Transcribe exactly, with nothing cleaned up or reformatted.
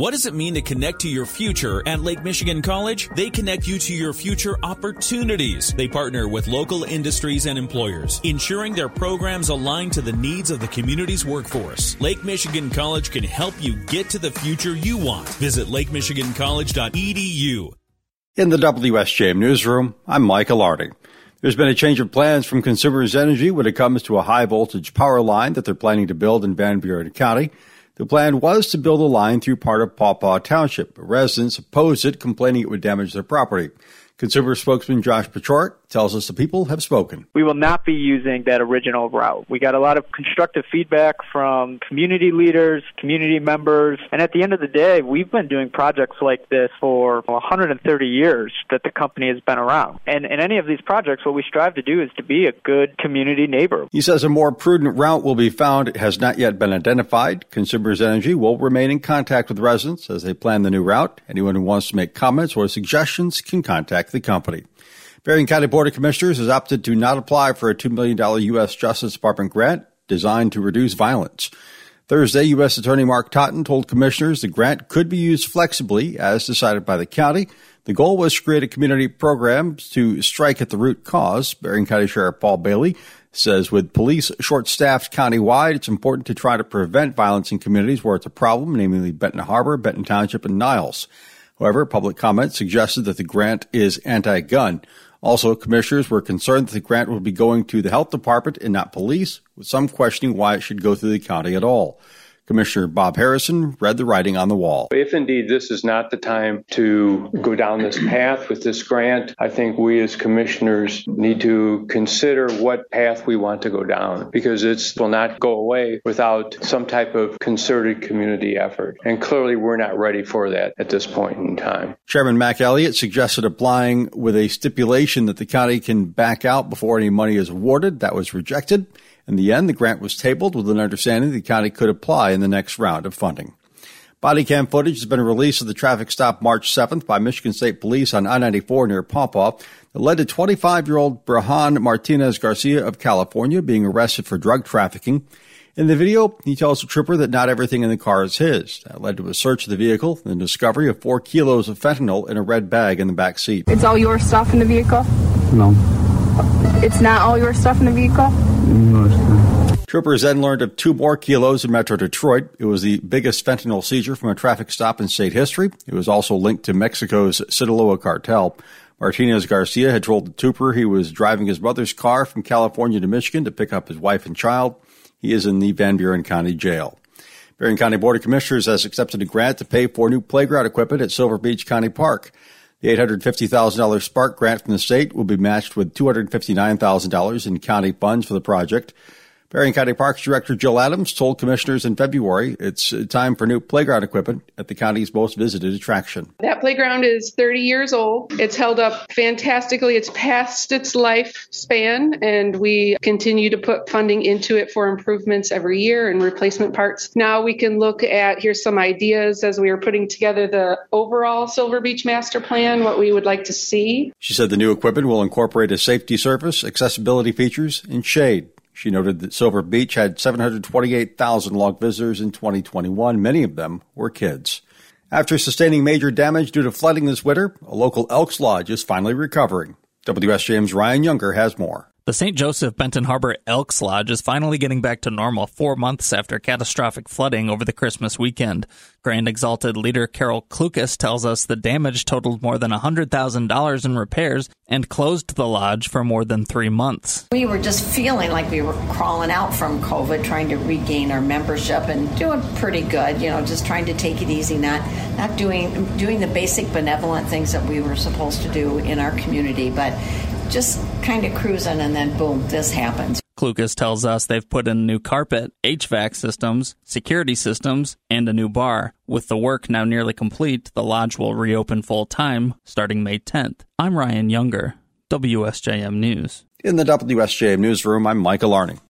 What does it mean to connect to your future at Lake Michigan College? They connect you to your future opportunities. They partner with local industries and employers, ensuring their programs align to the needs of the community's workforce. Lake Michigan College can help you get to the future you want. Visit lake michigan college dot e d u. In the W S J M newsroom, I'm Michael Alardi. There's been a change of plans from Consumers Energy when it comes to a high-voltage power line that they're planning to build in Van Buren County. The plan was to build a line through part of Paw Paw Township, but residents opposed it, complaining it would damage their property. Consumer spokesman Josh Pichorek tells us the people have spoken. We will not be using that original route. We got a lot of constructive feedback from community leaders, community members, and at the end of the day, we've been doing projects like this for one hundred thirty years that the company has been around. And in any of these projects, what we strive to do is to be a good community neighbor. He says a more prudent route will be found. It has not yet been identified. Consumers Energy will remain in contact with residents as they plan the new route. Anyone who wants to make comments or suggestions can contact the company. Berrien County Board of Commissioners has opted to not apply for a two million dollars U S. Justice Department grant designed to reduce violence. Thursday, U S. Attorney Mark Totten told commissioners the grant could be used flexibly as decided by the county. The goal was to create a community program to strike at the root cause. Berrien County Sheriff Paul Bailey says with police short-staffed countywide, it's important to try to prevent violence in communities where it's a problem, namely Benton Harbor, Benton Township, and Niles. However, public comment suggested that the grant is anti-gun. Also, commissioners were concerned that the grant would be going to the health department and not police, with some questioning why it should go through the county at all. Commissioner Bob Harrison read the writing on the wall. If indeed this is not the time to go down this path with this grant, I think we as commissioners need to consider what path we want to go down, because it will not go away without some type of concerted community effort. And clearly we're not ready for that at this point in time. Chairman Mac Elliott suggested applying with a stipulation that the county can back out before any money is awarded. That was rejected. In the end, the grant was tabled with an understanding the county could apply in the next round of funding. Body cam footage has been released of the traffic stop March seventh by Michigan State Police on I ninety-four near Paw Paw that led to twenty-five-year-old Brehan Martinez Garcia of California being arrested for drug trafficking. In the video, he tells the trooper that not everything in the car is his. That led to a search of the vehicle and the discovery of four kilos of fentanyl in a red bag in the back seat. It's all your stuff in the vehicle? No. It's not all your stuff in the vehicle? Troopers then learned of two more kilos in Metro Detroit. It was the biggest fentanyl seizure from a traffic stop in state history. It was also linked to Mexico's Sinaloa cartel. Martinez Garcia had told the trooper he was driving his mother's car from California to Michigan to pick up his wife and child. He is in the Van Buren County Jail. Berrien County Board of Commissioners has accepted a grant to pay for new playground equipment at Silver Beach County Park. The eight hundred fifty thousand dollars SPARK grant from the state will be matched with two hundred fifty-nine thousand dollars in county funds for the project. Berrien County Parks Director Jill Adams told commissioners in February it's time for new playground equipment at the county's most visited attraction. That playground is thirty years old. It's held up fantastically. It's past its life span, and we continue to put funding into it for improvements every year and replacement parts. Now we can look at, here's some ideas as we are putting together the overall Silver Beach master plan, what we would like to see. She said the new equipment will incorporate a safety surface, accessibility features, and shade. She noted that Silver Beach had seven hundred twenty-eight thousand logged visitors in twenty twenty-one. Many of them were kids. After sustaining major damage due to flooding this winter, a local Elks Lodge is finally recovering. W S J M's Ryan Younger has more. The Saint Joseph Benton Harbor Elks Lodge is finally getting back to normal four months after catastrophic flooding over the Christmas weekend. Grand Exalted leader Carol Klukas tells us the damage totaled more than one hundred thousand dollars in repairs and closed the lodge for more than three months. We were just feeling like we were crawling out from COVID, trying to regain our membership and doing pretty good, you know, just trying to take it easy, not not doing doing the basic benevolent things that we were supposed to do in our community, but just kind of cruising, and then boom, this happens. Klukas tells us they've put in new carpet, H V A C systems, security systems, and a new bar. With the work now nearly complete, the lodge will reopen full-time starting May tenth. I'm Ryan Younger, W S J M News. In the W S J M newsroom, I'm Michael Arning.